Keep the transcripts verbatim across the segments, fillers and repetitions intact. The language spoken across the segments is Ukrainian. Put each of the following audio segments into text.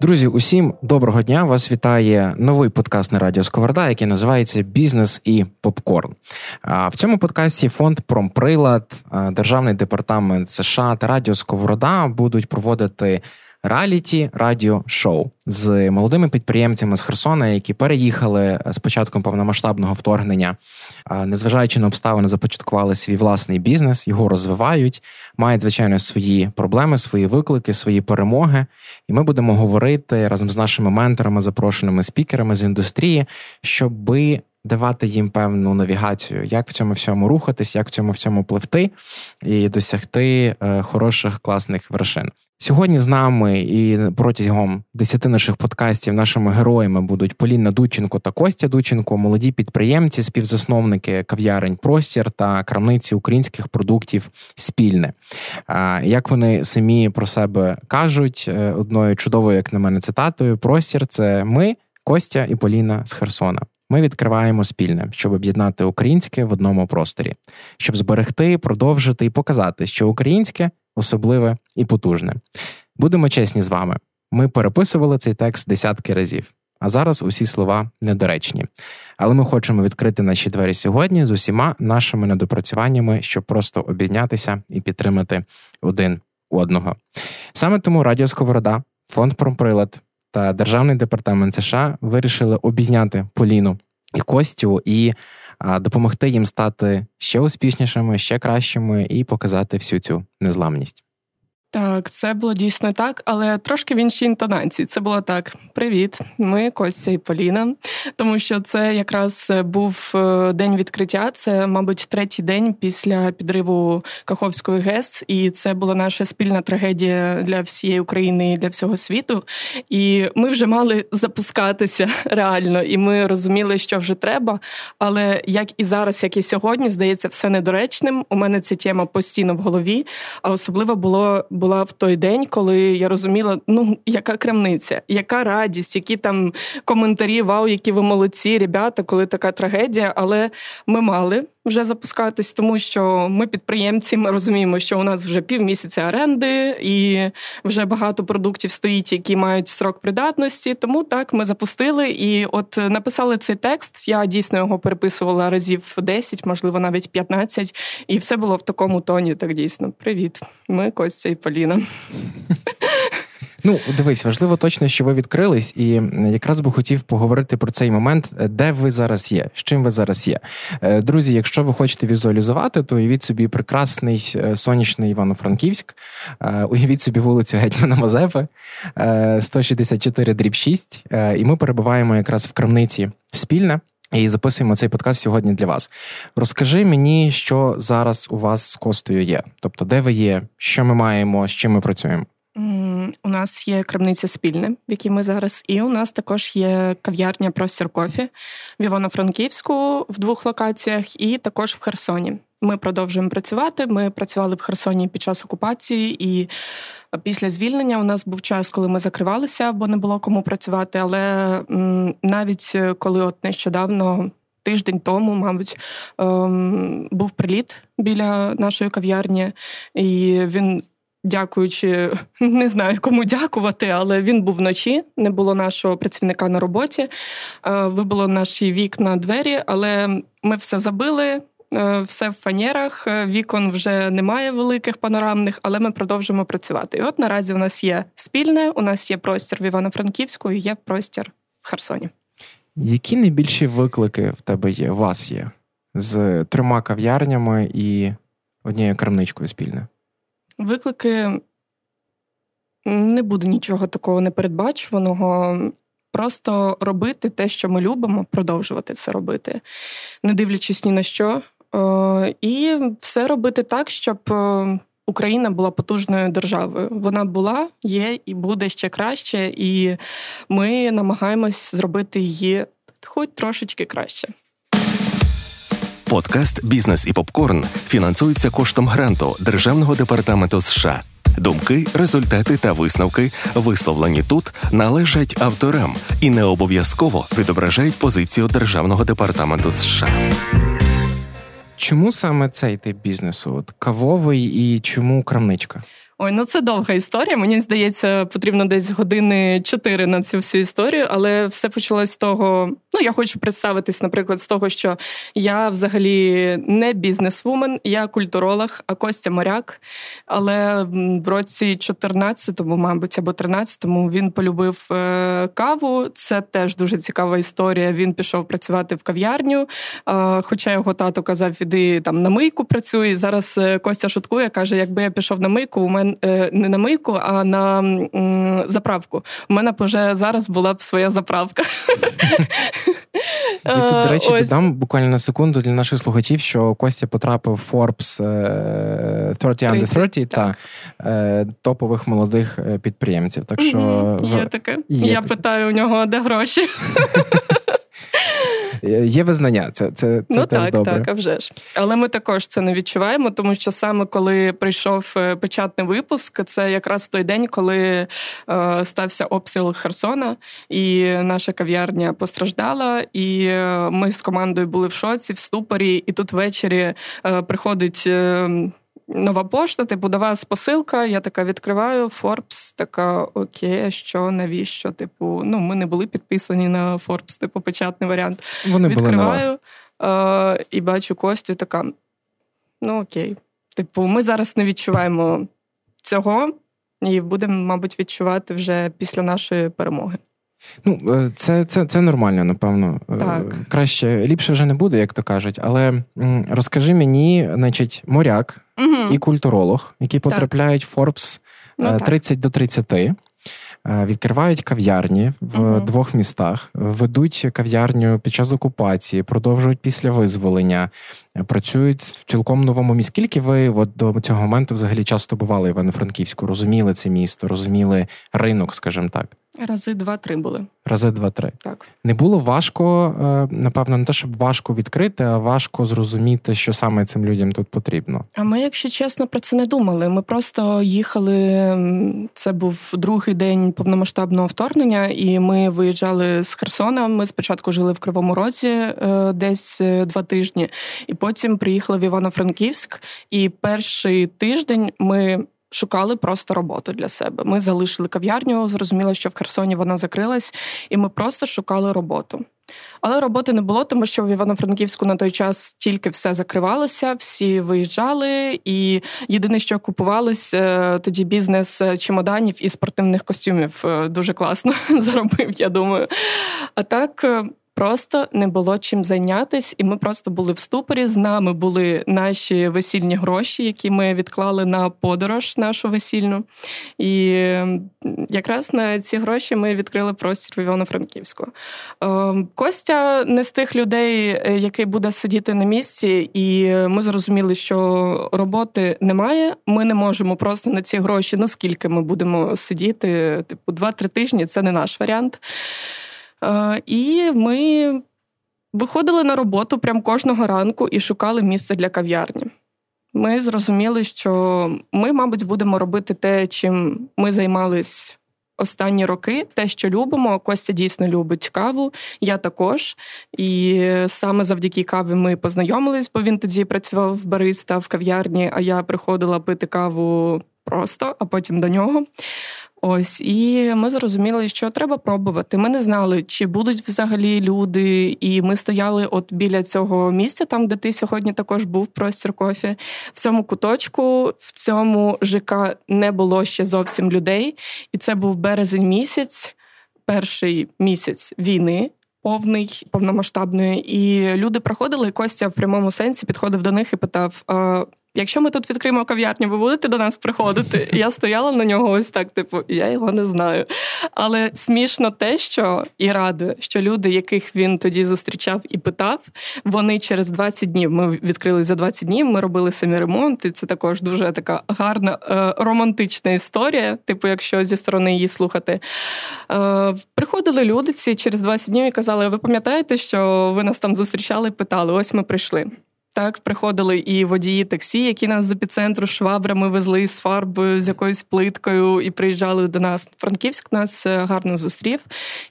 Друзі, усім доброго дня. Вас вітає новий подкаст на Радіо Сковорода, який називається «Бізнес і попкорн». В цьому подкасті Фонд Промприлад, Державний департамент США та Радіо Сковорода будуть проводити реаліті радіо-шоу з молодими підприємцями з Херсона, які переїхали з початком повномасштабного вторгнення, незважаючи на обставини, започаткували свій власний бізнес, його розвивають, мають, звичайно, свої проблеми, свої виклики, свої перемоги. І ми будемо говорити разом з нашими менторами, запрошеними спікерами з індустрії, щоби давати їм певну навігацію, як в цьому всьому рухатись, як в цьому всьому пливти і досягти хороших, класних вершин. Сьогодні з нами і протягом десяти наших подкастів нашими героями будуть Поліна Дученко та Костя Дученко, молоді підприємці, співзасновники кав'ярень «Простір» та крамниці українських продуктів «Спільне». Як вони самі про себе кажуть, одною чудовою, як на мене, цитатою, «Простір» – це ми, Костя і Поліна з Херсона. Ми відкриваємо спільне, щоб об'єднати українське в одному просторі, щоб зберегти, продовжити і показати, що українське особливе і потужне. Будемо чесні з вами. Ми переписували цей текст десятки разів, а зараз усі слова недоречні. Але ми хочемо відкрити наші двері сьогодні з усіма нашими недопрацюваннями, щоб просто об'єднатися і підтримати один одного. Саме тому Радіо Сковорода, Фонд Промприлад та Державний департамент США вирішили обійняти Поліну і Костю і допомогти їм стати ще успішнішими, ще кращими і показати всю цю незламність. Так, це було дійсно так, але трошки в іншій інтонації. Це було так: «Привіт, ми Костя і Поліна», тому що це якраз був день відкриття, це, мабуть, третій день після підриву Каховської ГЕС, і це була наша спільна трагедія для всієї України і для всього світу. І ми вже мали запускатися реально, і ми розуміли, що вже треба, але як і зараз, як і сьогодні, здається все недоречним. У мене ця тема постійно в голові, а особливо було... була в той день, коли я розуміла, ну, яка крамниця, яка радість, які там коментарі, вау, які ви молодці, ребята, коли така трагедія, але ми мали вже запускатись, тому що ми підприємці, ми розуміємо, що у нас вже півмісяця оренди і вже багато продуктів стоїть, які мають строк придатності, тому так, ми запустили і от написали цей текст, я дійсно його переписувала разів десять, можливо, навіть п'ятнадцять, і все було в такому тоні, так дійсно. Привіт, ми Костя і Поліна. Ну, дивись, важливо точно, що ви відкрились, і якраз би хотів поговорити про цей момент, де ви зараз є, з чим ви зараз є. Друзі, якщо ви хочете візуалізувати, то уявіть собі прекрасний сонячний Івано-Франківськ, уявіть собі вулицю Гетьмана Мазепи, сто шістдесят чотири дріб шість, і ми перебуваємо якраз в крамниці «Спільне». І записуємо цей подкаст сьогодні для вас. Розкажи мені, що зараз у вас з Костею є. Тобто, де ви є, що ми маємо, з чим ми працюємо? У нас є крамниця «Спільне», в якій ми зараз, і у нас також є кав'ярня «Prostir Coffee» в Івано-Франківську в двох локаціях і також в Херсоні. Ми продовжуємо працювати, ми працювали в Херсоні під час окупації, і після звільнення у нас був час, коли ми закривалися, бо не було кому працювати, але навіть коли от нещодавно, тиждень тому, мабуть, був приліт біля нашої кав'ярні, і він... Дякуючи, не знаю, кому дякувати, але він був вночі, не було нашого працівника на роботі, вибило наші вікна, двері, але ми все забили, все в фанерах, вікон вже немає великих панорамних, але ми продовжуємо працювати. І от наразі у нас є «Спільне», у нас є «Простір» в Івано-Франківську і є «Простір» в Херсоні. Які найбільші виклики в тебе є, у вас є, з трьома кав'ярнями і однією крамничкою «Спільне»? Виклики, не буде нічого такого непередбачуваного, просто робити те, що ми любимо, продовжувати це робити, не дивлячись ні на що, і все робити так, щоб Україна була потужною державою. Вона була, є і буде ще краще, і ми намагаємось зробити її хоч трошечки краще. Подкаст «Бізнес і попкорн» фінансується коштом гранту Державного департаменту США. Думки, результати та висновки, висловлені тут, належать авторам і не обов'язково відображають позицію Державного департаменту США. Чому саме цей тип бізнесу? От кавовий і чому крамничка? Ой, ну це довга історія. Мені здається, потрібно десь години чотири на цю всю історію, але все почалось з того, ну я хочу представитись, наприклад, з того, що я взагалі не бізнесвумен, я культуролог, а Костя моряк. Але в році чотирнадцятому, мабуть, або тринадцятому він полюбив каву. Це теж дуже цікава історія. Він пішов працювати в кав'ярню, хоча його тато казав, іди там на мийку працюй. І зараз Костя шуткує, каже, якби я пішов на мийку, у мене не на мийку, а на м, заправку. У мене б вже зараз була б своя заправка. Я тут, до речі, додам буквально на секунду для наших слухачів, що Костя потрапив в Forbes тридцять under тридцять, та топових молодих підприємців. Так що... Є таке. Я питаю у нього, де гроші. Є визнання, це, це, це ну, теж так, добре. Ну так, так, а вже ж. Але ми також це не відчуваємо, тому що саме коли прийшов печатний випуск, це якраз в той день, коли е, стався обстріл Херсона, і наша кав'ярня постраждала, і ми з командою були в шоці, в ступорі, і тут ввечері е, приходить... Е, нова пошта, типу, до вас посилка, я така відкриваю, Forbes, така, окей, що, навіщо, типу, ну, ми не були підписані на Forbes, типу, печатний варіант. Вони відкриваю е- і бачу Костю, така, ну, окей, типу, ми зараз не відчуваємо цього і будемо, мабуть, відчувати вже після нашої перемоги. Ну, це, це, це нормально, напевно. Так. Краще, ліпше вже не буде, як то кажуть, але розкажи мені, значить, моряк угу. і культуролог, які так. потрапляють в Forbes ну, тридцять до тридцяти, відкривають кав'ярні в угу. двох містах, ведуть кав'ярню під час окупації, продовжують після визволення, працюють в цілком новому місті. Скільки ви от, до цього моменту взагалі часто бували в Івано-Франківську, розуміли це місто, розуміли ринок, скажімо так? Рази два-три були. Рази два-три. Так. Не було важко, напевно, не те, щоб важко відкрити, а важко зрозуміти, що саме цим людям тут потрібно. А ми, якщо чесно, про це не думали. Ми просто їхали, це був другий день повномасштабного вторгнення, і ми виїжджали з Херсона. Ми спочатку жили в Кривому Розі десь два тижні, і потім приїхали в Івано-Франківськ, і перший тиждень ми... шукали просто роботу для себе. Ми залишили кав'ярню, зрозуміло, що в Херсоні вона закрилась, і ми просто шукали роботу. Але роботи не було, тому що в Івано-Франківську на той час тільки все закривалося, всі виїжджали, і єдине, що купувалось, тоді бізнес чемоданів і спортивних костюмів. Дуже класно заробив, я думаю. А так... просто не було чим зайнятись, і ми просто були в ступорі. З нами були наші весільні гроші, які ми відклали на подорож нашу весільну. І якраз на ці гроші ми відкрили простір в Івано-Франківську. Костя не з тих людей, який буде сидіти на місці, і ми зрозуміли, що роботи немає. Ми не можемо просто на ці гроші, ну скільки ми будемо сидіти, типу два-три тижні, це не наш варіант. І ми виходили на роботу прям кожного ранку і шукали місце для кав'ярні. Ми зрозуміли, що ми, мабуть, будемо робити те, чим ми займались останні роки, те, що любимо. Костя дійсно любить каву, я також. І саме завдяки каві ми познайомились, бо він тоді працював бариста в кав'ярні, а я приходила пити каву просто, а потім до нього. Ось, і ми зрозуміли, що треба пробувати. Ми не знали, чи будуть взагалі люди, і ми стояли от біля цього місця, там, де ти сьогодні також був, Prostir Coffee. В цьому куточку, в цьому ЖК не було ще зовсім людей, і це був березень місяць, перший місяць війни, повний, повномасштабної, і люди проходили, і Костя в прямому сенсі підходив до них і питав, якщо ми тут відкриємо кав'ярню, ви будете до нас приходити? Я стояла на нього ось так, типу, я його не знаю. Але смішно те, що і радує, що люди, яких він тоді зустрічав і питав, вони через двадцять днів, ми відкрили за двадцять днів, ми робили самі ремонт, і це також дуже така гарна, е, романтична історія, типу, якщо зі сторони її слухати. Е, приходили люди ці через двадцять днів і казали, ви пам'ятаєте, що ви нас там зустрічали, питали, ось ми прийшли. Так, приходили і водії таксі, які нас з епіцентру швабрами везли, з фарбою, з якоюсь плиткою, і приїжджали до нас. Франківськ нас гарно зустрів,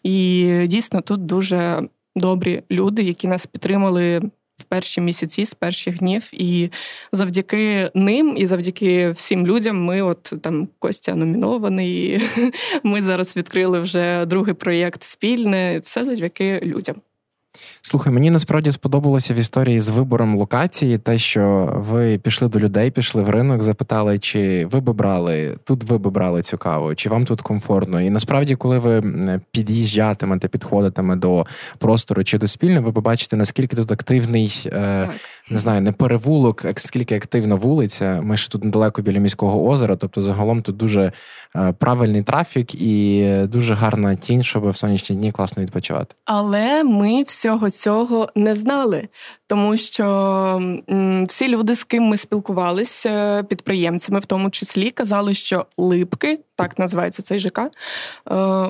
і дійсно тут дуже добрі люди, які нас підтримали в перші місяці, з перших днів, і завдяки ним, і завдяки всім людям, ми от там Костя номінований, ми зараз відкрили вже другий проєкт «Спільне», все завдяки людям. Слухай, мені насправді сподобалося в історії з вибором локації те, що ви пішли до людей, пішли в ринок, запитали, чи ви б брали, тут ви б брали цю каву, чи вам тут комфортно. І насправді, коли ви під'їжджатимете, підходитиме до простору чи до спільни, ви побачите, наскільки тут активний, е, не знаю, не перевулок, скільки активна вулиця. Ми ще тут недалеко біля міського озера, тобто загалом тут дуже правильний трафік і дуже гарна тінь, щоб в сонячні дні класно відпочивати. Але ми всі Всього цього не знали, тому що всі люди, з ким ми спілкувалися, підприємцями в тому числі, казали, що Липки, так називається цей ЖК,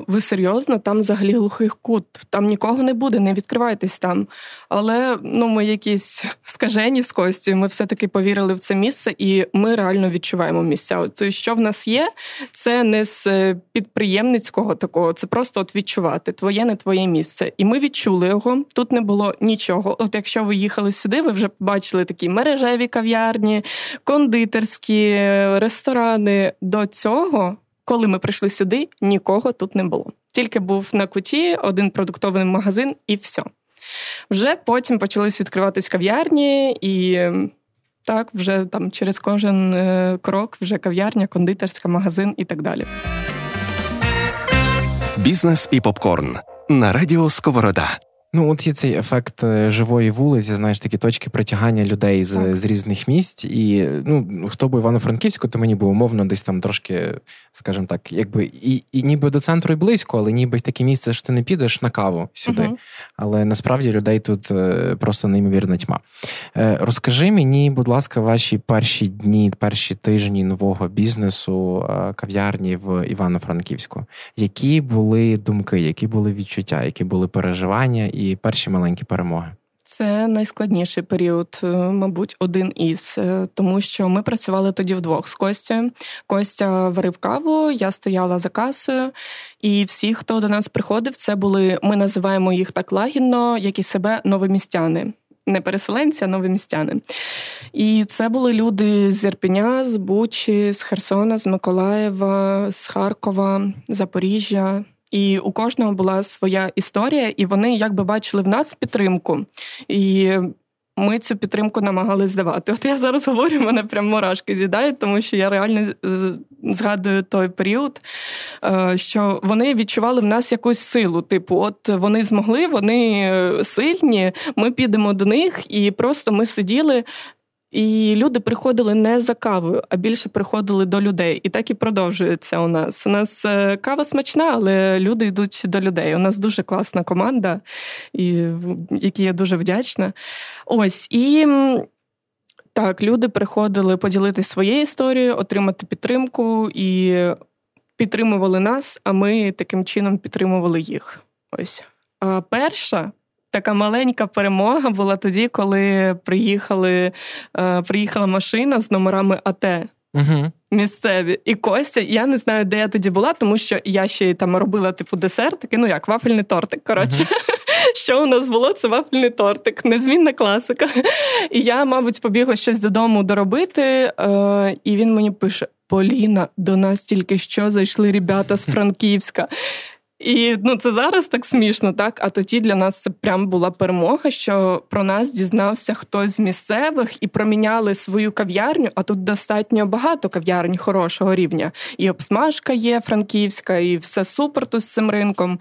ви серйозно, там взагалі глухий кут, там нікого не буде, не відкривайтесь там. Але ну, ми якісь скажені з Костю, ми все-таки повірили в це місце, і ми реально відчуваємо місця. Тобто, що в нас є, це не з підприємницького такого, це просто от відчувати, твоє не твоє місце. І ми відчули його. Тут не було нічого. От якщо ви їхали сюди, ви вже бачили такі мережеві кав'ярні, кондитерські, ресторани. До цього, коли ми прийшли сюди, нікого тут не було. Тільки був на куті один продуктовий магазин і все. Вже потім почались відкриватись кав'ярні і... Так, вже там через кожен крок вже кав'ярня, кондитерська, магазин і так далі. Бізнес і попкорн на радіо Сковорода. Ну, от є цей ефект живої вулиці, знаєш, такі точки притягання людей з, з різних місць. І, ну, хто був Івано-Франківську, то мені би умовно десь там трошки, скажімо так, якби і, і ніби до центру і близько, але ніби таке місце, що ти не підеш на каву сюди. Uh-huh. Але насправді людей тут просто неймовірна тьма. Розкажи мені, будь ласка, ваші перші дні, перші тижні нового бізнесу кав'ярні в Івано-Франківську. Які були думки, які були відчуття, які були переживання і І перші маленькі перемоги? Це найскладніший період, мабуть, один із. Тому що ми працювали тоді вдвох з Костю. Костя варив каву, я стояла за касою. І всі, хто до нас приходив, це були, ми називаємо їх так лагідно, як і себе, новомістяни. Не переселенці, а новомістяни. І це були люди з Ірпіня, з Бучі, з Херсона, з Миколаєва, з Харкова, Запоріжжя. І у кожного була своя історія, і вони якби бачили в нас підтримку. І ми цю підтримку намагалися давати. От я зараз говорю, мене прям мурашки з'їдають, тому що я реально згадую той період, що вони відчували в нас якусь силу. Типу, от вони змогли, вони сильні, ми підемо до них, і просто ми сиділи... І люди приходили не за кавою, а більше приходили до людей. І так і продовжується у нас. У нас кава смачна, але люди йдуть до людей. У нас дуже класна команда, якій я дуже вдячна. Ось, і так, люди приходили поділитися своєю історією, отримати підтримку. І підтримували нас, а ми таким чином підтримували їх. Ось. А перша... Така маленька перемога була тоді, коли приїхали, е, приїхала машина з номерами АТ. Угу. Місцеві. І Костя, я не знаю, де я тоді була, тому що я ще там робила типу десертики, ну як, вафельний тортик, коротше. Угу. Що у нас було? Це вафельний тортик, незмінна класика. І я, мабуть, побігла щось додому доробити, е, і він мені пише, Поліна, до нас тільки що зайшли ребята з Франківська. І ну, це зараз так смішно, так? А тоді для нас це прям була перемога, що про нас дізнався хтось з місцевих і проміняли свою кав'ярню, а тут достатньо багато кав'ярень хорошого рівня. І обсмажка є франківська, і все супер тут з цим ринком.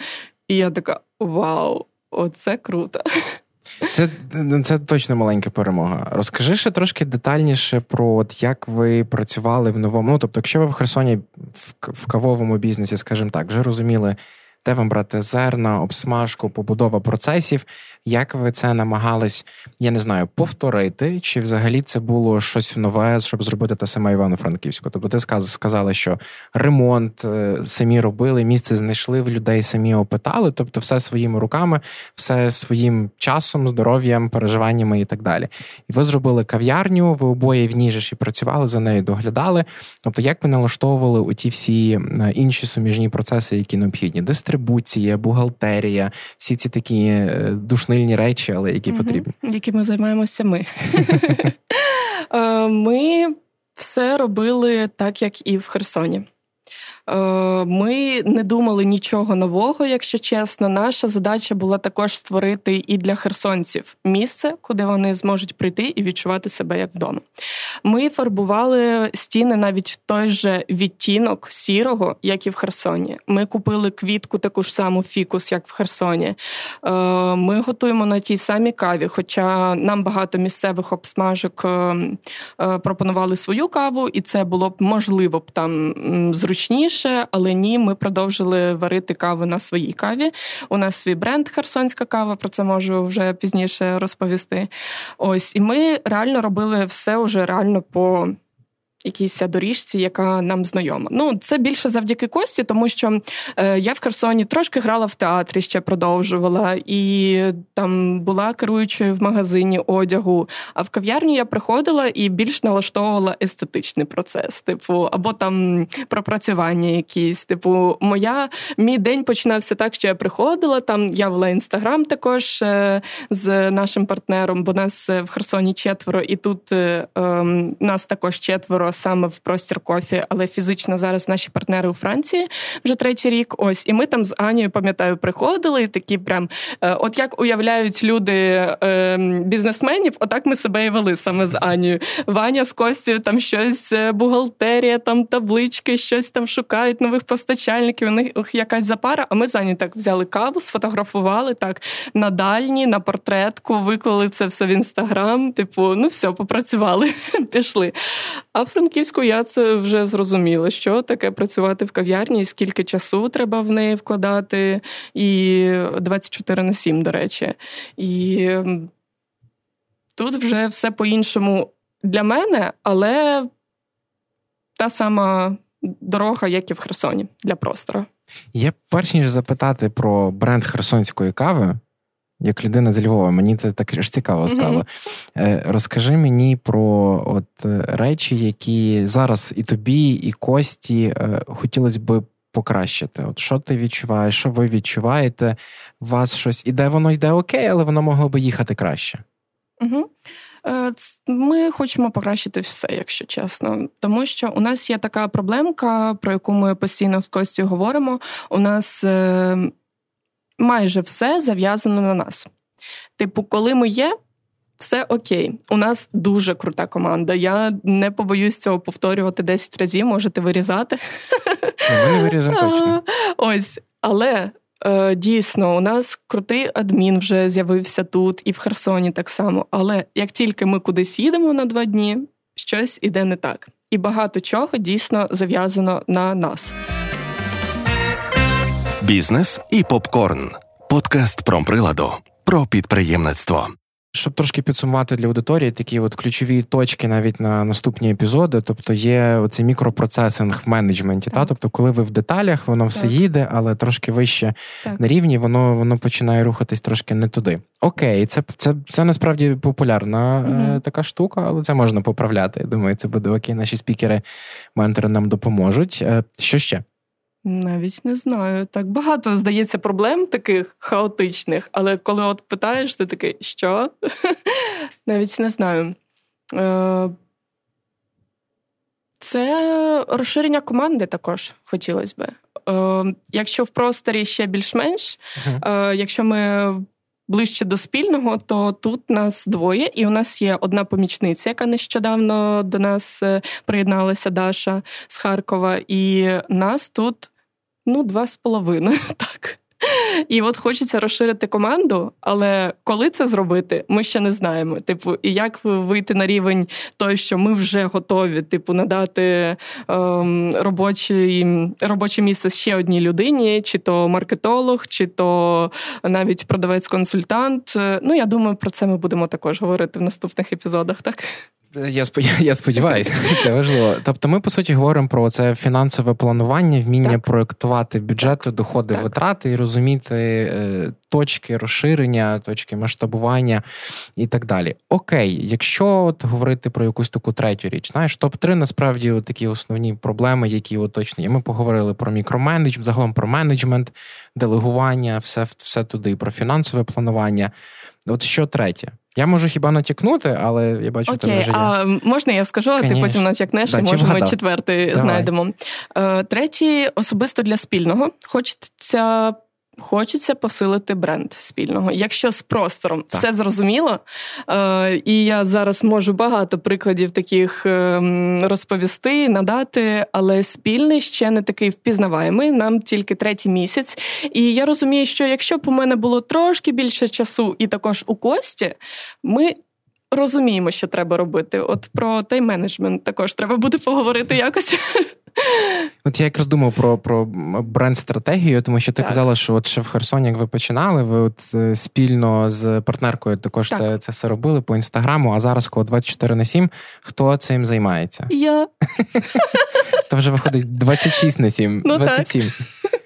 І я така, вау, оце круто. Це, це точно маленька перемога. Розкажи ще трошки детальніше про от як ви працювали в новому. Ну, тобто, якщо ви в Херсоні в, в кавовому бізнесі, скажімо так, вже розуміли, де вам брати зерна, обсмажку, побудова процесів, як ви це намагались, я не знаю, повторити, чи взагалі це було щось нове, щоб зробити те саме Івано-Франківську? Тобто ти сказ, сказали, що ремонт самі робили, місце знайшли, в людей самі опитали, тобто все своїми руками, все своїм часом, здоров'ям, переживаннями і так далі. І ви зробили кав'ярню, ви обоє в ній же і працювали, за нею доглядали. Тобто як ви налаштовували оті всі інші суміжні процеси, які необхідні? Дистрибуція, бухгалтерія, всі ці такі душнильні речі, але які угу. потрібні. Які ми займаємося ми. Ми все робили так, як і в Херсоні. Ми не думали нічого нового, якщо чесно. Наша задача була також створити і для херсонців місце, куди вони зможуть прийти і відчувати себе як вдома. Ми фарбували стіни навіть в той же відтінок сірого, як і в Херсоні. Ми купили квітку таку ж саму фікус, як в Херсоні. Ми готуємо на тій самій каві, хоча нам багато місцевих обсмажок пропонували свою каву, і це було б, можливо, б там зручніше. Але ні, ми продовжили варити каву на своїй каві. У нас свій бренд «Херсонська кава», про це можу вже пізніше розповісти. Ось, і ми реально робили все уже реально по якійсь доріжці, яка нам знайома. Ну, це більше завдяки Кості, тому що е, я в Херсоні трошки грала в театрі, ще продовжувала, і там була керуючою в магазині одягу, а в кав'ярню я приходила і більш налаштовувала естетичний процес, типу, або там пропрацювання якісь, типу, моя, мій день починався так, що я приходила, там я вела Інстаграм також е, з нашим партнером, бо нас в Херсоні четверо, і тут е, е, нас також четверо саме в Prostir Coffee, але фізично зараз наші партнери у Франції вже третій рік. Ось, і ми там з Анією, пам'ятаю, приходили і такі прям, от як уявляють люди бізнесменів, отак ми себе і вели саме з Анією. Ваня з Костю там щось, бухгалтерія, там таблички, щось там шукають нових постачальників, у них якась запара, а ми з Анією так взяли каву, сфотографували так на дальні, на портретку, виклали це все в Інстаграм, типу, ну все, попрацювали, пішли. А Франківську я це вже зрозуміла, що таке працювати в кав'ярні, скільки часу треба в неї вкладати, і двадцять чотири на сім, до речі. І тут вже все по-іншому для мене, але та сама дорога, як і в Херсоні, для простора. Я перш ніж запитати про бренд херсонської кави, як людина з Львова, мені це так ж цікаво стало. Mm-hmm. Розкажи мені про от речі, які зараз і тобі, і Кості хотілося би покращити. От що ти відчуваєш, що ви відчуваєте, у вас щось іде, воно йде окей, але воно могло би їхати краще. Угу. Ми хочемо покращити все, якщо чесно. Тому що у нас є така проблемка, про яку ми постійно з Костю говоримо. У нас майже все зав'язано на нас. Типу, коли ми є, все окей. У нас дуже крута команда. Я не побоюсь цього повторювати десять разів, можете вирізати. Ми не вирізаємо точно. Ось, але дійсно, у нас крутий адмін вже з'явився тут і в Херсоні так само. Але як тільки ми кудись їдемо на два дні, щось іде не так. І багато чого дійсно зав'язано на нас. «Бізнес і попкорн» – подкаст Промприладу про підприємництво. Щоб трошки підсумувати для аудиторії такі от ключові точки навіть на наступні епізоди, тобто є оцей мікропроцесинг в менеджменті, так. Та? Тобто коли ви в деталях, воно все так. їде, але трошки вище так. на рівні, воно, воно починає рухатись трошки не туди. Окей, це, це, це насправді популярна mm-hmm. е, така штука, але це можна поправляти. Я думаю, це буде окей, наші спікери, ментори нам допоможуть. Е, що ще? Навіть не знаю. Так багато, здається, проблем таких хаотичних, але коли от питаєш, ти такий, що? Навіть не знаю. Це розширення команди також хотілося би. Якщо в просторі ще більш-менш, якщо ми ближче до спільного, то тут нас двоє, і у нас є одна помічниця, яка нещодавно до нас приєдналася, Даша з Харкова, і нас тут, ну, два з половиною, так. І от хочеться розширити команду, але коли це зробити, ми ще не знаємо. Типу, і як вийти на рівень той, що ми вже готові, типу, надати ем, робочі, робоче місце ще одній людині, чи то маркетолог, чи то навіть продавець-консультант. Ну, я думаю, про це ми будемо також говорити в наступних епізодах, так? Я я сподіваюся, це важливо. Тобто ми, по суті, говоримо про це фінансове планування, вміння так. проєктувати бюджети, так. доходи, так. витрати і розуміти точки розширення, точки масштабування і так далі. Окей, якщо от говорити про якусь таку третю річ, знаєш, топ-три, насправді, от такі основні проблеми, які уточнені. Ми поговорили про мікроменеджмент, загалом про менеджмент, делегування, все, все туди, про фінансове планування. От що третє? Я можу хіба натякнути, але я бачу, що вже є. А можна я скажу, а ти потім натякнеш, да, і може ми четвертий Давай. знайдемо. Третій, особисто для спільного. Хочеться... Хочеться посилити бренд спільного. Якщо з простором так. все зрозуміло, і я зараз можу багато прикладів таких розповісти, надати, але спільний ще не такий впізнаваємий, нам тільки третій місяць. І я розумію, що якщо б у мене було трошки більше часу і також у Кості, ми... розуміємо, що треба робити. От про тайм-менеджмент також треба буде поговорити якось. От я якраз думав про, про бренд-стратегію, тому що ти так. казала, що от ще в Херсоні, як ви починали, ви от спільно з партнеркою також так. це, це все робили по Інстаграму, а зараз коло двадцять чотири на сім, хто цим займається? Я. То вже виходить двадцять шість на сім, ну, двадцять сім. Так.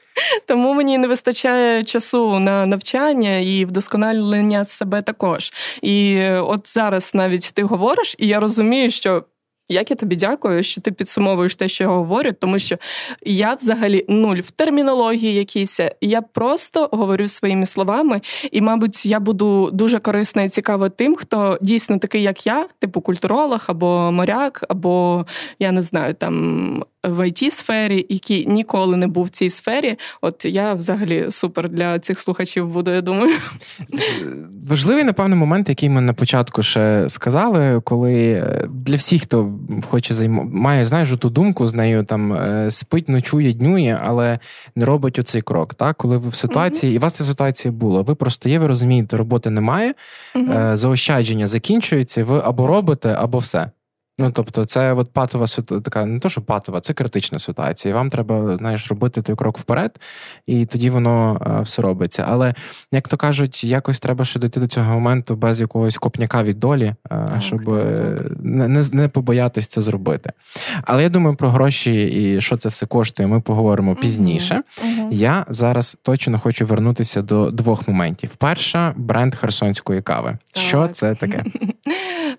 Тому мені не вистачає часу на навчання і вдосконалення себе також. І от зараз навіть ти говориш, і я розумію, що як я тобі дякую, що ти підсумовуєш те, що я говорю, тому що я взагалі нуль в термінології якійсь. Я просто говорю своїми словами, і, мабуть, я буду дуже корисна і цікава тим, хто дійсно такий, як я, типу культуролог або моряк, або, я не знаю, там... в ай ті-сфері, який ніколи не був в цій сфері. От я взагалі супер для цих слухачів буду, я думаю. Важливий, напевно, момент, який ми на початку ще сказали, коли для всіх, хто хоче займати, має, знаєш, ту думку, з нею там спить, ночує, днює, але не робить оцей крок. Так? Коли ви в ситуації, mm-hmm. і у вас ця ситуація була, ви просто є, ви розумієте, роботи немає, mm-hmm. заощадження закінчується, ви або робите, або все. Ну, тобто, це от патова ситуація, така не то, що патова, це критична ситуація. І вам треба, знаєш, робити той крок вперед, і тоді воно е, все робиться. Але, як то кажуть, якось треба ще дійти до цього моменту без якогось копняка від долі, е, так, щоб так, так. Не, не, не побоятись це зробити. Але я думаю, про гроші і що це все коштує, ми поговоримо mm-hmm. пізніше. Mm-hmm. Я зараз точно хочу вернутися до двох моментів. Перша – бренд херсонської кави. Так. Що це таке?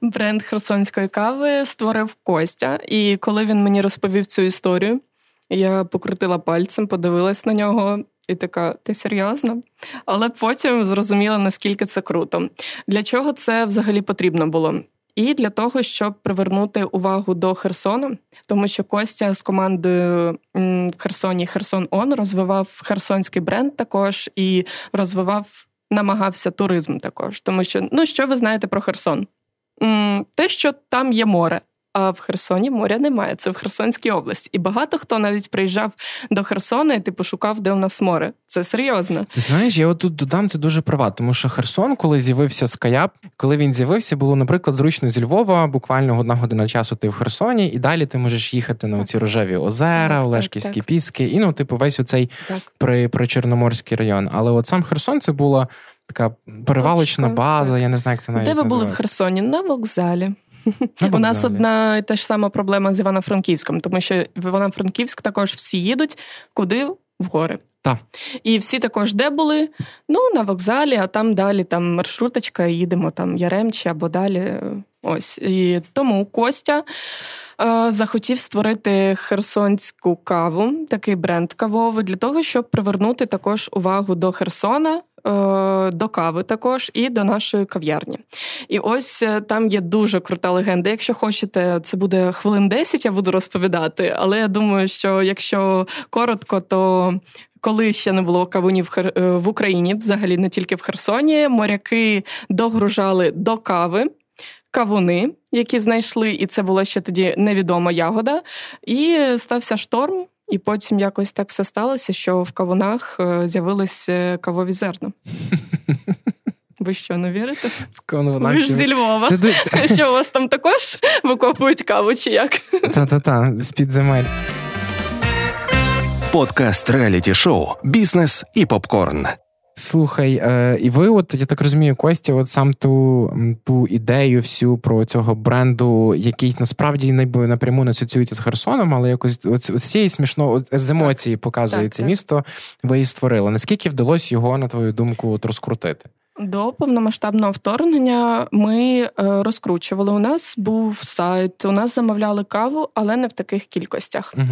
Бренд херсонської кави створив Костя, і коли він мені розповів цю історію, я покрутила пальцем, подивилась на нього і така, ти серйозно? Але потім зрозуміла, наскільки це круто. Для чого це взагалі потрібно було? І для того, щоб привернути увагу до Херсона, тому що Костя з командою Херсоні «Херсон Он» розвивав херсонський бренд також і розвивав, намагався туризм також. Тому що, ну, що ви знаєте про Херсон? Те, що там є море, а в Херсоні моря немає, це в Херсонській області. І багато хто навіть приїжджав до Херсона і, типу, шукав, де у нас море. Це серйозно. Ти знаєш, я отут додам, це дуже права, тому що Херсон, коли з'явився Скайап, коли він з'явився, було, наприклад, зручно зі Львова, буквально одна година часу ти в Херсоні, і далі ти можеш їхати на оці рожеві озера, так, Олешківські так, так. піски, і, ну, типу, весь оцей при, при Чорноморський район. Але от сам Херсон, це була така перевалочна Точка. база, я не знаю, як це навіть Де ви називають. були в Херсоні? На вокзалі. У нас одна і та ж сама проблема з Івано-Франківськом, тому що в Івано-Франківськ також всі їдуть куди? В гори. Так. І всі також де були? Ну, на вокзалі, а там далі там маршруточка, їдемо там Яремче або далі. Ось. І тому Костя е, захотів створити херсонську каву, такий бренд кавовий, для того, щоб привернути також увагу до Херсона, до кави також і до нашої кав'ярні. І ось там є дуже крута легенда. Якщо хочете, це буде хвилин десять, я буду розповідати, але я думаю, що якщо коротко, то коли ще не було кавунів в Україні, взагалі не тільки в Херсоні, моряки догружали до кави кавуни, які знайшли, і це була ще тоді невідома ягода, і стався шторм, І потім якось так все сталося, що в кавунах з'явились кавові зерна. Ви що, не вірите? Ви ж зі Львова. Що, у вас там також викопують каву, чи як? Та-та-та, з-під земель. Подкаст реаліті-шоу «Бізнес і попкорн». Слухай, і ви, от я так розумію, Костя, от сам ту, ту ідею всю про цього бренду, який насправді напряму не асоціюється з Херсоном, але якось з цієї смішно, з емоції показує так, це так. місто, ви її створили. Наскільки вдалося його, на твою думку, от розкрутити? До повномасштабного вторгнення ми розкручували. У нас був сайт, у нас замовляли каву, але не в таких кількостях. Угу.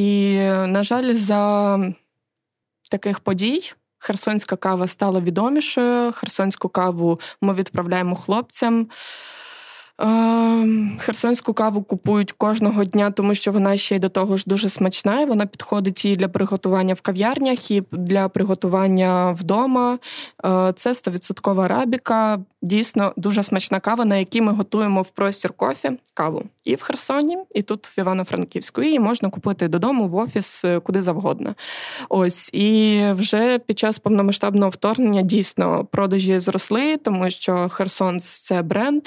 І, на жаль, за таких подій херсонська кава стала відомішою, херсонську каву ми відправляємо хлопцям. Херсонську каву купують кожного дня, тому що вона ще й до того ж дуже смачна, і вона підходить і для приготування в кав'ярнях, і для приготування вдома. Це сто відсотків арабіка, дійсно дуже смачна кава, на якій ми готуємо в Prostir Coffee каву. І в Херсоні, і тут в Івано-Франківську. Її можна купити додому, в офіс, куди завгодно. Ось, і вже під час повномасштабного вторгнення дійсно продажі зросли, тому що Херсон – це бренд,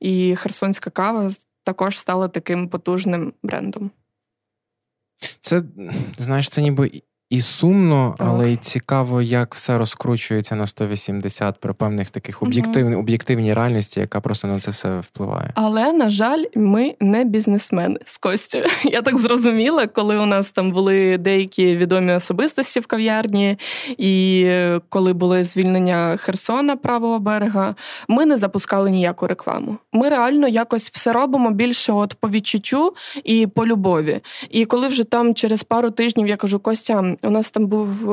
і І херсонська кава також стала таким потужним брендом. Це, знаєш, це ніби і сумно, так. але й цікаво, як все розкручується на сто вісімдесят при певних таких об'єктивних, угу. об'єктивній реальності, яка просто на це все впливає. Але, на жаль, ми не бізнесмени з Костю. Я так зрозуміла, коли у нас там були деякі відомі особистості в кав'ярні, і коли були звільнення Херсона, правого берега, ми не запускали ніяку рекламу. Ми реально якось все робимо більше от по відчуттю і по любові. І коли вже там через пару тижнів я кажу, Костя, у нас там був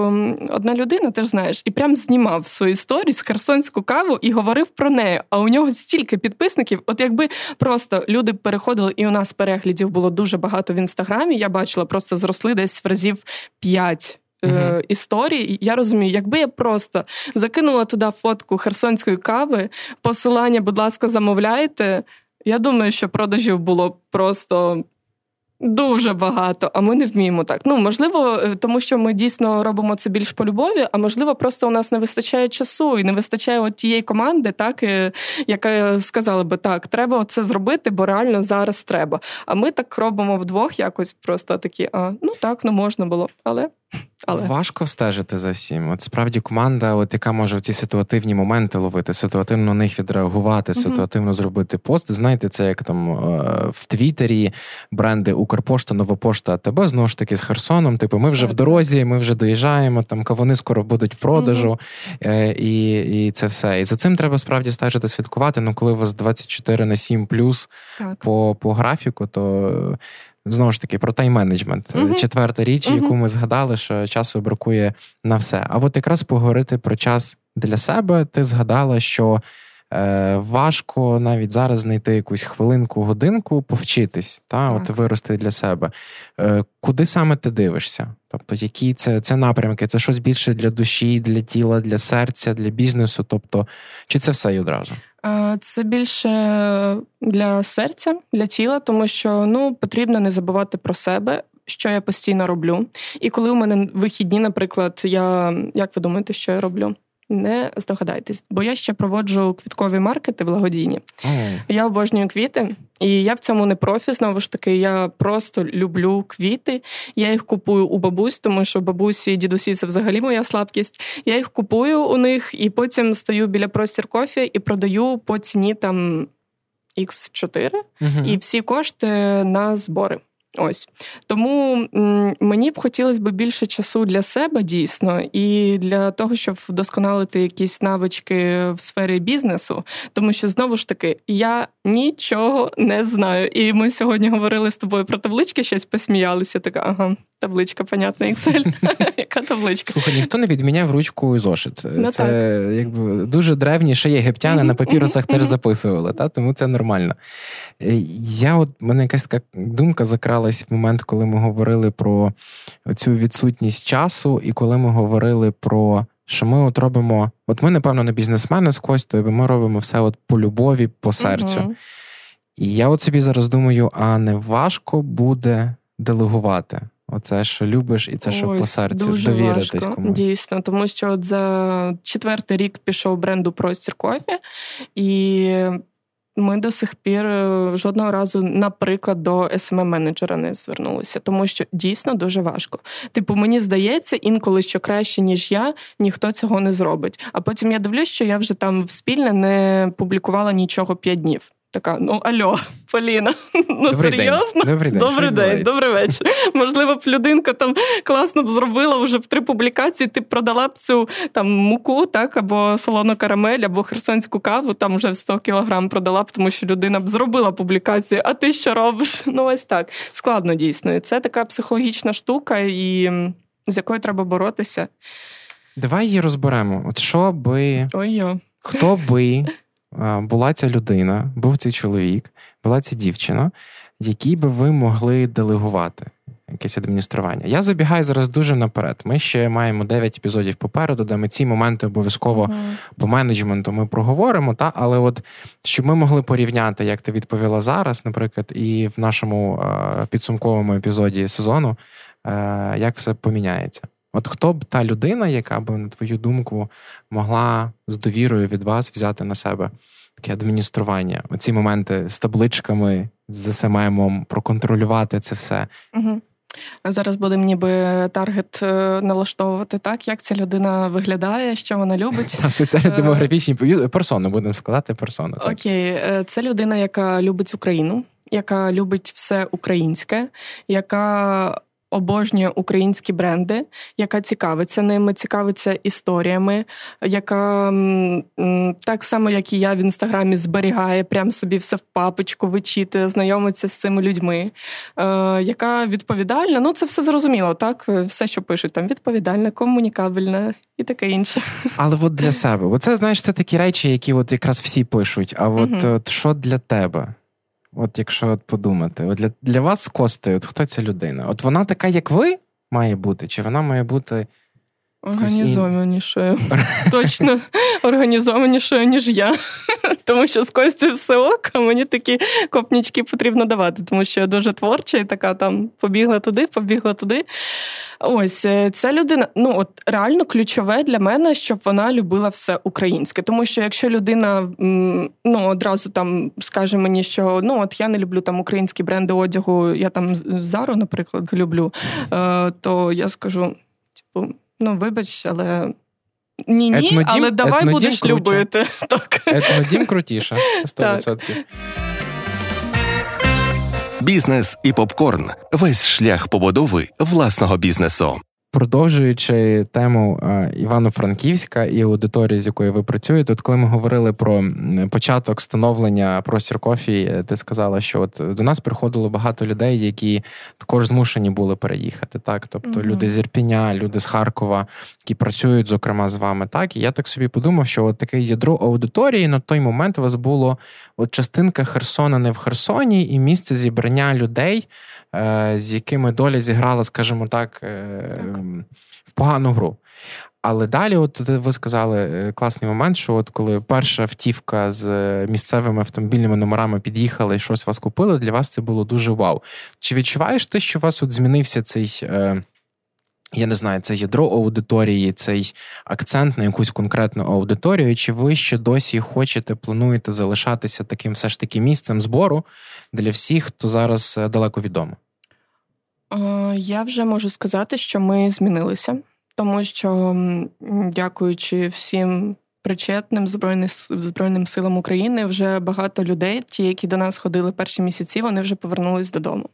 одна людина, ти ж знаєш, і прям знімав свою сторіс херсонську каву і говорив про неї. А у нього стільки підписників. От якби просто люди переходили, і у нас переглядів було дуже багато в Інстаграмі, я бачила, просто зросли десь в разів п'ять. Mm-hmm. Історії. Я розумію, якби я просто закинула туди фотку херсонської кави, посилання, будь ласка, замовляйте, я думаю, що продажів було просто... дуже багато, а ми не вміємо так. Ну, можливо, тому що ми дійсно робимо це більш по любові, а можливо, просто у нас не вистачає часу і не вистачає от тієї команди, так, яка сказала би, так, треба це зробити, бо реально зараз треба. А ми так робимо вдвох якось просто такі, а, ну так, ну можна було, але... Але. Важко встежити за всім. От справді команда, от яка може в ці ситуативні моменти ловити, ситуативно на них відреагувати, uh-huh. ситуативно зробити пост. Знаєте, це як там в Твіттері бренди Укрпошта, Новопошта, АТБ, знову ж таки з Херсоном. Типу, ми вже uh-huh. в дорозі, ми вже доїжджаємо, там кавуни скоро будуть в продажу. Uh-huh. І, і це все. І за цим треба справді стежити, слідкувати. Ну, коли у вас двадцять чотири на сім плюс по, по графіку, то... Знову ж таки, про тайм-менеджмент. Uh-huh. Четверта річ, uh-huh. яку ми згадали, що часу бракує на все. А от якраз поговорити про час для себе, ти згадала, що е, важко навіть зараз знайти якусь хвилинку, годинку, повчитись, та, от вирости для себе. Е, куди саме ти дивишся? Тобто, які це, це напрямки? Це щось більше для душі, для тіла, для серця, для бізнесу? Тобто, чи це все й одразу? Це більше для серця, для тіла, тому що, ну, потрібно не забувати про себе, що я постійно роблю. І коли у мене вихідні, наприклад, я... Як ви думаєте, що я роблю? Не здогадайтесь. Бо я ще проводжу квіткові маркети благодійні. Mm. Я обожнюю квіти, і я в цьому не профі, знову ж таки, я просто люблю квіти. Я їх купую у бабусь, тому що бабусі і дідусі – це взагалі моя слабкість. Я їх купую у них, і потім стою біля Prostir Coffee і продаю по ціні там ікс чотири, mm-hmm. і всі кошти на збори. Ось. Тому мені б хотілося б більше часу для себе, дійсно, і для того, щоб вдосконалити якісь навички в сфері бізнесу. Тому що, знову ж таки, я нічого не знаю. І ми сьогодні говорили з тобою про таблички, щось посміялися, така, ага, табличка, понятна, Excel. Яка табличка? Слухай, ніхто не відміняв ручку і зошит. Це якби дуже древні, ще єгиптяни на папірусах теж записували, тому це нормально. Я от, в мене якась така думка закрала в момент, коли ми говорили про цю відсутність часу, і коли ми говорили про, що ми от робимо, от ми, напевно, не бізнесмени з Костю, бо ми робимо все от по любові, по серцю. Угу. І я от собі зараз думаю, а не важко буде делегувати? Оце, що любиш, і це, що по серцю, довіритись важко, комусь. Дійсно, тому що от за четвертий рік пішов бренду Prostir Coffee, і ми до сих пір жодного разу, наприклад, до ес-ем-ем менеджера не звернулися, тому що дійсно дуже важко. Типу, мені здається, інколи, що краще, ніж я, ніхто цього не зробить. А потім я дивлюсь, що я вже там в Спільне не публікувала нічого п'ять днів. Така, ну, алло, Поліна, ну, добрий серйозно? День. Добрий день, добрий, день, добрий вечір. Можливо б людинка там класно б зробила вже в три публікації, ти б продала б цю там муку, так, або солону карамель, або херсонську каву, там вже в сто кілограм продала б, тому що людина б зробила публікацію, а ти що робиш? Ну, ось так. Складно, дійсно. І це така психологічна штука, і з якою треба боротися. Давай її розберемо. От що би... Ой-йо. Хто би... була ця людина, був цей чоловік, була ця дівчина, якій би ви могли делегувати якесь адміністрування. Я забігаю зараз дуже наперед. Ми ще маємо дев'ять епізодів попереду, де ми ці моменти обов'язково mm-hmm. по менеджменту ми проговоримо, та? Але от, щоб ми могли порівняти, як ти відповіла зараз, наприклад, і в нашому е- підсумковому епізоді сезону, е- як все поміняється. От хто б та людина, яка б, на твою думку, могла з довірою від вас взяти на себе таке адміністрування? Оці моменти з табличками, з ес-ем-емом, проконтролювати це все. Угу. Зараз будемо ніби таргет налаштовувати так, як ця людина виглядає, що вона любить. Соціально-демографічні персони, будемо складати персону. Окей, це людина, яка любить Україну, яка любить все українське, яка... обожнює українські бренди, яка цікавиться ними, цікавиться історіями, яка так само, як і я, в Інстаграмі зберігає прям собі все в папочку, вичитує, знайомиться з цими людьми, яка відповідальна, ну це все зрозуміло, так? Все, що пишуть, там відповідальна, комунікабельна і таке інше. Але от для себе, оце, знаєш, це такі речі, які от якраз всі пишуть, а от, угу. от що для тебе? От якщо от подумати, от для, для вас, Костя, от хто ця людина? От вона така, як ви, має бути? Чи вона має бути... Організованішою. Точно організованішою, ніж я. Тому що з Костю все ок, а мені такі копнічки потрібно давати, тому що я дуже творча і така там побігла туди, побігла туди. Ось, ця людина, ну от реально ключове для мене, щоб вона любила все українське. Тому що якщо людина, ну, одразу там скаже мені, що, ну, от я не люблю там українські бренди одягу, я там Зару, наприклад, люблю, то я скажу, типу, ну, вибач, але ні-ні, етнодім, але давай будеш круче. Любити. Етнодім крутіше, сто відсотків. Бізнес і попкорн. Весь шлях побудови власного бізнесу. Продовжуючи тему Івано-Франківська і аудиторії, з якою ви працюєте, от коли ми говорили про початок становлення Prostir Coffee, ти сказала, що от до нас приходило багато людей, які також змушені були переїхати, так? Тобто mm-hmm. люди з Ірпіня, люди з Харкова, які працюють, зокрема, з вами, так? І я так собі подумав, що от таке ядро аудиторії на той момент у вас було от частинка Херсона не в Херсоні і місце зібрання людей, з якими доля зіграла, скажімо так, так, в погану гру. Але далі, от ви сказали класний момент, що от коли перша автівка з місцевими автомобільними номерами під'їхала і щось вас купили, для вас це було дуже вау. Чи відчуваєш ти, що у вас от змінився цей, я не знаю, це ядро аудиторії, цей акцент на якусь конкретну аудиторію, чи ви ще досі хочете, плануєте залишатися таким все ж таки місцем збору для всіх, хто зараз далеко відомо? Я вже можу сказати, що ми змінилися, тому що, дякуючи всім причетним Збройним, Збройним силам України, вже багато людей, ті, які до нас ходили перші місяці, вони вже повернулись додому.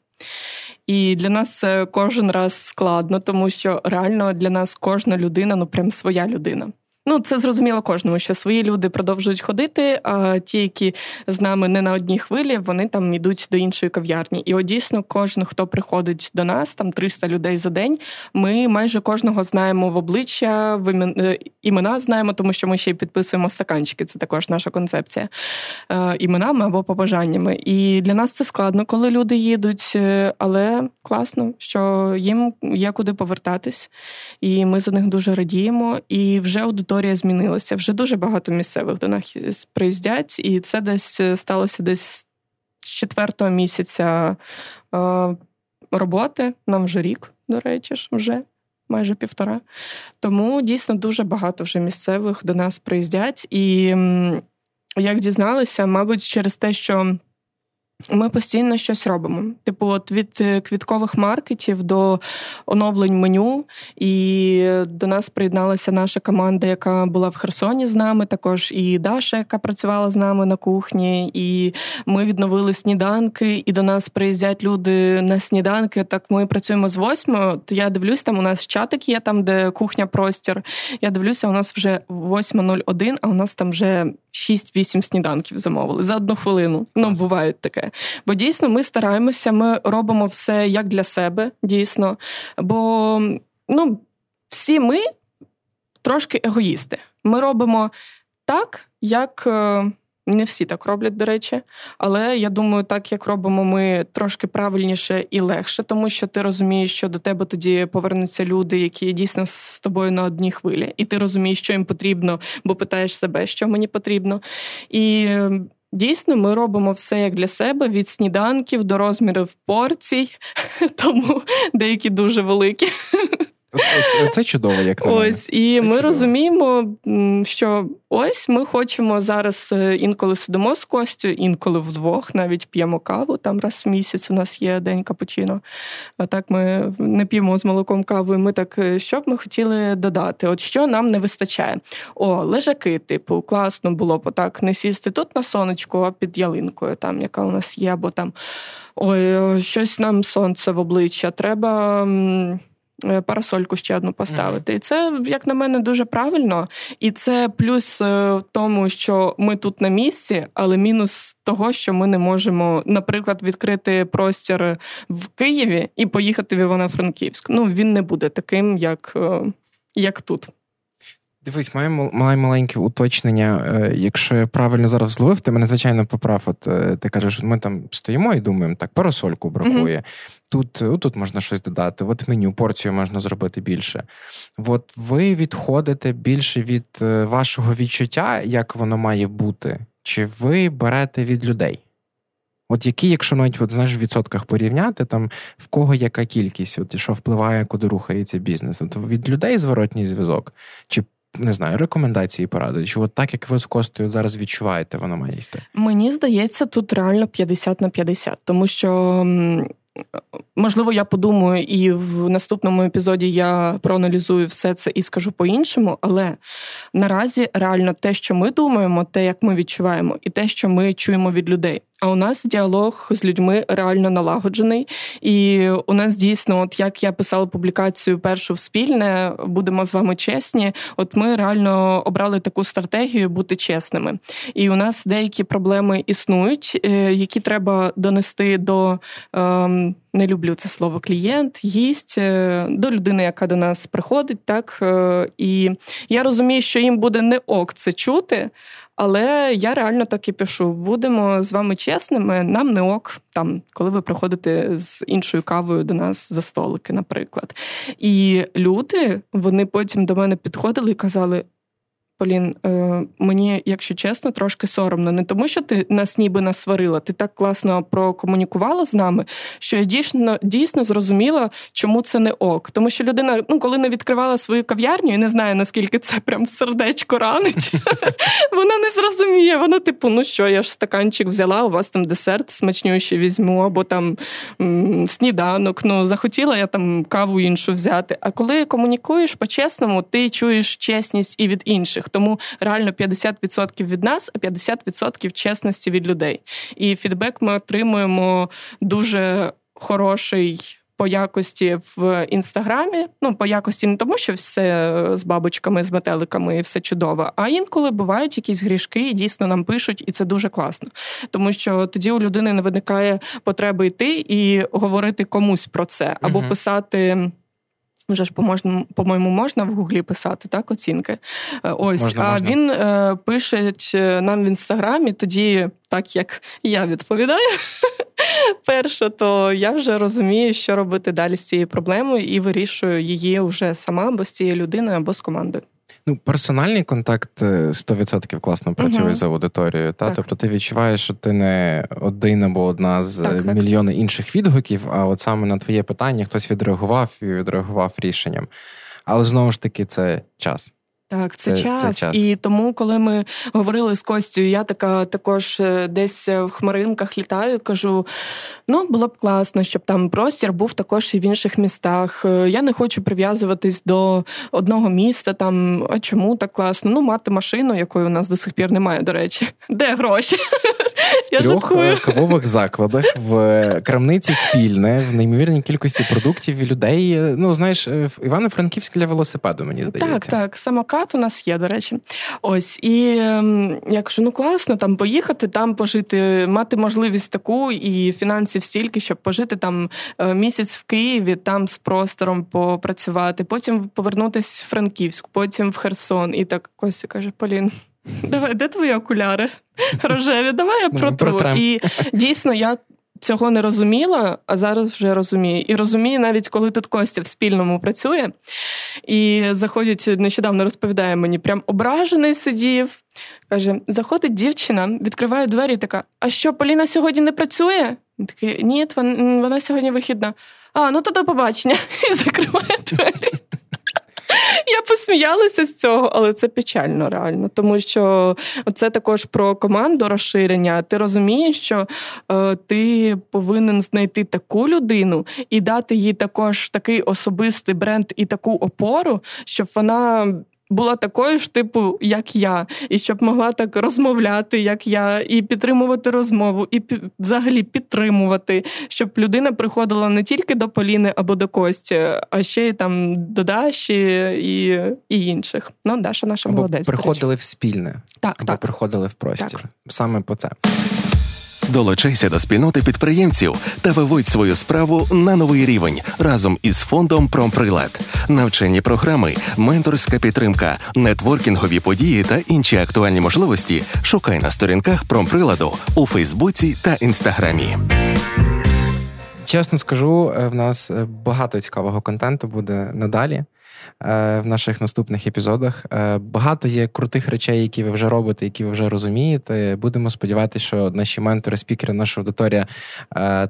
І для нас це кожен раз складно, тому що реально для нас кожна людина, ну прям своя людина. Ну, це зрозуміло кожному, що свої люди продовжують ходити, а ті, які з нами не на одній хвилі, вони там йдуть до іншої кав'ярні. І от дійсно кожен, хто приходить до нас, там триста людей за день, ми майже кожного знаємо в обличчя, в імена, імена знаємо, тому що ми ще й підписуємо стаканчики, це також наша концепція, іменами або побажаннями. І для нас це складно, коли люди їдуть, але класно, що їм є куди повертатись, і ми за них дуже радіємо, і вже у історія змінилася. Вже дуже багато місцевих до нас приїздять, і це десь сталося десь з четвертого місяця роботи, нам вже рік. до речі ж, вже майже півтора. Тому дійсно дуже багато вже місцевих до нас приїздять. І як дізналися, мабуть, через те, що ми постійно щось робимо. Типу, от від квіткових маркетів до оновлень меню. І до нас приєдналася наша команда, яка була в Херсоні з нами, також і Даша, яка працювала з нами на кухні. І ми відновили сніданки, і до нас приїздять люди на сніданки. Так ми працюємо з восьмої. Я дивлюсь, там у нас чатик є, там, де кухня Простір. Я дивлюся, у нас вже восьма нуль один, а у нас там вже шість-вісім сніданків замовили за одну хвилину. Ну, буває таке. Бо дійсно ми стараємося, ми робимо все як для себе, дійсно. Бо, ну, всі ми трошки егоїсти. Ми робимо так, як... Не всі так роблять, до речі. Але, я думаю, так, як робимо ми, трошки правильніше і легше, тому що ти розумієш, що до тебе тоді повернуться люди, які дійсно з тобою на одній хвилі. І ти розумієш, що їм потрібно, бо питаєш себе, що мені потрібно. І... Дійсно, ми робимо все як для себе, від сніданків до розмірів порцій, тому деякі дуже великі. Це чудово, як на мене. Ось, і це ми чудово. Розуміємо, що ось ми хочемо зараз, інколи сидимо з Костю, інколи вдвох навіть п'ємо каву, там раз в місяць у нас є день капучино. А так ми не п'ємо з молоком каву, і ми так, що б ми хотіли додати? От що нам не вистачає? О, лежаки, типу, класно було б так не сісти тут на сонечку, а під ялинкою, там, яка у нас є, або там, ой, щось нам сонце в обличчя, треба... парасольку ще одну поставити. Mm-hmm. І це, як на мене, дуже правильно. І це плюс в тому, що ми тут на місці, але мінус того, що ми не можемо, наприклад, відкрити простір в Києві і поїхати в Івано-Франківськ. Ну, він не буде таким, як, як тут. Дивись, маю маленьке уточнення. Якщо я правильно зараз зловив, ти мене, звичайно, поправ. От ти кажеш, ми там стоїмо і думаємо, так, парасольку бракує. Mm-hmm. Тут, тут можна щось додати, от меню, порцію можна зробити більше. От ви відходите більше від вашого відчуття, як воно має бути, чи ви берете від людей? От які, якщо навіть от, знаєш, в відсотках порівняти, там, в кого яка кількість, от, і що впливає, куди рухається бізнес? От, від людей зворотній зв'язок? Чи, не знаю, рекомендації, поради? Чи от так, як ви з Костею зараз відчуваєте, воно має йти? Мені здається, тут реально п'ятдесят на п'ятдесят, тому що... Можливо, я подумаю, і в наступному епізоді я проаналізую все це і скажу по-іншому, але наразі реально те, що ми думаємо, те, як ми відчуваємо, і те, що ми чуємо від людей. А у нас діалог з людьми реально налагоджений. І у нас дійсно, от як я писала публікацію першу в Спільне, будемо з вами чесні, от ми реально обрали таку стратегію бути чесними. І у нас деякі проблеми існують, які треба донести до, ем, не люблю це слово, клієнт, гість, до людини, яка до нас приходить. Так? І я розумію, що їм буде не ок це чути, але я реально так і пишу. Будемо з вами чесними, нам не ок, там, коли ви приходите з іншою кавою до нас за столики, наприклад. І люди, вони потім до мене підходили і казали, Полін, мені, якщо чесно, трошки соромно. Не тому, що ти нас ніби насварила, ти так класно прокомунікувала з нами, що я дійсно, дійсно зрозуміла, чому це не ок. Тому що людина, ну, коли не відкривала свою кав'ярню, і не знає, наскільки це прям сердечко ранить, вона не зрозуміє. Вона типу, ну що, я ж стаканчик взяла, у вас там десерт смачнющий візьму, або там сніданок, ну, захотіла я там каву іншу взяти. А коли комунікуєш по-чесному, ти чуєш чесність і від інших. Тому реально п'ятдесят відсотків від нас, а п'ятдесят відсотків чесності від людей. І фідбек ми отримуємо дуже хороший по якості в Інстаграмі. Ну, по якості не тому, що все з бабочками, з метеликами і все чудово, а інколи бувають якісь грішки і дійсно нам пишуть, і це дуже класно. Тому що тоді у людини не виникає потреби йти і говорити комусь про це, або угу. писати... Вже ж, по-можна, по-моєму, можна в Гуглі писати, так, оцінки? Ось, можна, а можна. Він е, пише нам в Інстаграмі, тоді, так як я відповідаю перше, то я вже розумію, що робити далі з цією проблемою і вирішую її вже сама, або з цією людиною, або з командою. Ну, персональний контакт сто відсотків класно працює uh-huh. за аудиторією. Та? Тобто ти відчуваєш, що ти не один або одна з так, мільйони так. інших відгуків, а от саме на твоє питання хтось відреагував і відреагував рішенням. Але знову ж таки це час. Так, це, це, час. це час. І тому, коли ми говорили з Костю, я така також десь в хмаринках літаю, кажу, ну, було б класно, щоб там простір був також і в інших містах. Я не хочу прив'язуватись до одного міста, там, а чому так класно? Ну, мати машину, якої у нас до сих пір немає, до речі. Де гроші? В трьох кавових закладах, в крамниці «Спільне», в неймовірній кількості продуктів і людей. Ну, знаєш, Івано-Франківськ для велосипеду, мені здається. Так, так, самокат у нас є, до речі. Ось, і я кажу, ну класно, там поїхати, там пожити, мати можливість таку і фінансів стільки, щоб пожити там місяць в Києві, там з простором попрацювати, потім повернутися в Франківськ, потім в Херсон. І так Костя каже, Полін, давай, де твої окуляри рожеві? Давай я протру. І дійсно, я цього не розуміла, а зараз вже розумію. І розумію навіть, коли тут Костя в Спільному працює. І заходить, нещодавно розповідає мені, прям ображений сидів. Каже, заходить дівчина, відкриває двері і така, а що, Поліна сьогодні не працює? Він такий, ні, вона сьогодні вихідна. А, ну то до побачення. І закриває двері. Я посміялася з цього, але це печально реально, тому що це також про команду розширення. Ти розумієш, що е, ти повинен знайти таку людину і дати їй також такий особистий бренд і таку опору, щоб вона була такою ж типу, як я, і щоб могла так розмовляти, як я, і підтримувати розмову, і пі- взагалі підтримувати, щоб людина приходила не тільки до Поліни або до Кості, а ще й там до Даші і, і інших. Ну, Даша наша або молодець. Приходили в Спільне, так, або так. приходили в простір. Так. Саме по це. Долучайся до спільноти підприємців та виводь свою справу на новий рівень разом із фондом «Промприлад». Навчальні програми, менторська підтримка, нетворкінгові події та інші актуальні можливості шукай на сторінках «Промприладу» у Фейсбуці та Інстаграмі. Чесно скажу, в нас багато цікавого контенту буде надалі. В наших наступних епізодах. Багато є крутих речей, які ви вже робите, які ви вже розумієте. Будемо сподіватися, що наші ментори, спікери, наша аудиторія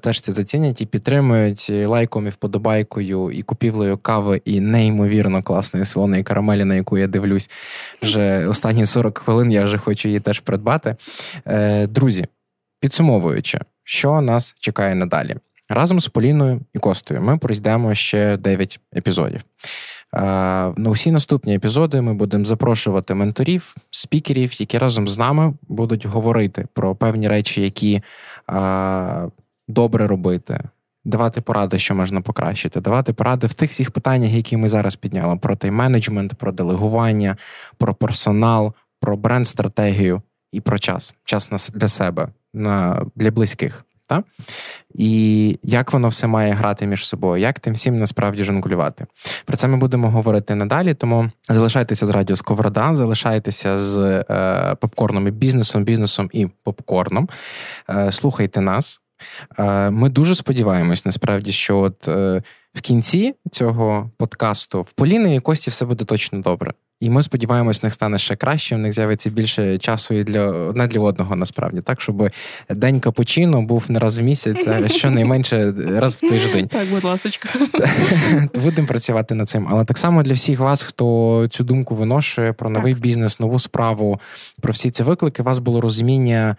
теж це зацінять і підтримують лайком і вподобайкою, і купівлею кави, і неймовірно класної солоної карамелі, на яку я дивлюсь вже останні сорок хвилин, я вже хочу її теж придбати. Друзі, підсумовуючи, що нас чекає надалі. Разом з Поліною і Костою ми пройдемо ще дев'ять епізодів. На усі наступні епізоди ми будемо запрошувати менторів, спікерів, які разом з нами будуть говорити про певні речі, які а, добре робити, давати поради, що можна покращити, давати поради в тих всіх питаннях, які ми зараз підняли, про тайм-менеджмент, про делегування, про персонал, про бренд-стратегію і про час. Час для себе, для близьких. Та? І як воно все має грати між собою, як тим всім насправді жонглювати. Про це ми будемо говорити надалі, тому залишайтеся з Радіо Сковорода, залишайтеся з е, попкорном і бізнесом, бізнесом і попкорном, е, слухайте нас. Е, ми дуже сподіваємось, насправді, що от е, в кінці цього подкасту в Поліни і Кості все буде точно добре. І ми сподіваємось, в них стане ще краще, в них з'явиться більше часу і для одне для одного, насправді. Так, щоб день капучино був не раз в місяць, а щонайменше раз в тиждень. Так, будь ласочка. Будемо працювати над цим. Але так само для всіх вас, хто цю думку виношує про новий так. бізнес, нову справу, про всі ці виклики, у вас було розуміння,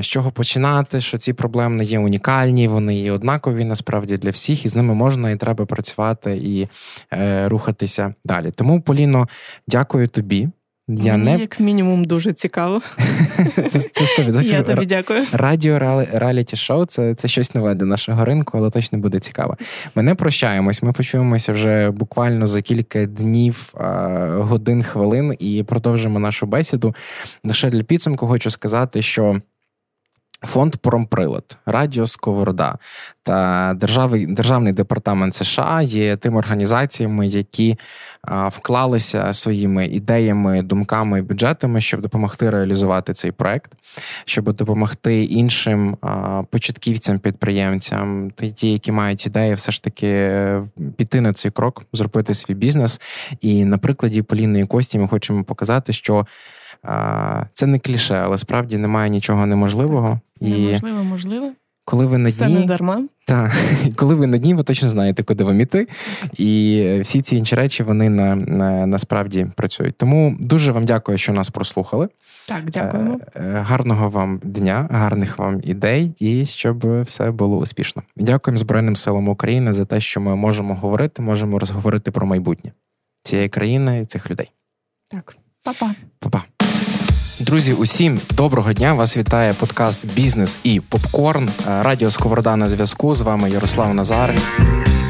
з чого починати, що ці проблеми не є унікальні, вони є однакові, насправді, для всіх, і з ними можна і треба працювати і е, рухатися далі. Тому, Поліно, дякую тобі. Я Мені, не... як мінімум, дуже цікаво. Я тобі дякую. Радіо реаліті-шоу – це щось нове для нашого ринку, але точно буде цікаво. Ми не прощаємось, ми почуємося вже буквально за кілька днів, годин, хвилин і продовжимо нашу бесіду. Лише для підсумку хочу сказати, що Фонд Промприлад, Радіо Сковорода та Державний департамент США є тими організаціями, які вклалися своїми ідеями, думками і бюджетами, щоб допомогти реалізувати цей проект, щоб допомогти іншим початківцям-підприємцям, ті, які мають ідеї, все ж таки піти на цей крок, зробити свій бізнес. І на прикладі Поліни і Кості ми хочемо показати, що це не кліше, але справді немає нічого неможливого. Неможливо, і... можливо. Коли ви на дні... Все не дарма. Так. Коли ви на дні, ви точно знаєте, куди вам іти. І всі ці інші речі, вони на, на, насправді працюють. Тому дуже вам дякую, що нас прослухали. Так, дякуємо. Гарного вам дня, гарних вам ідей і щоб все було успішно. Дякуємо Збройним силам України за те, що ми можемо говорити, можемо розговорити про майбутнє цієї країни і цих людей. Так. Па-па. Па-па. Друзі, усім доброго дня. Вас вітає подкаст «Бізнес і попкорн». Радіо Сковорода на зв'язку. З вами Ярослав Назар.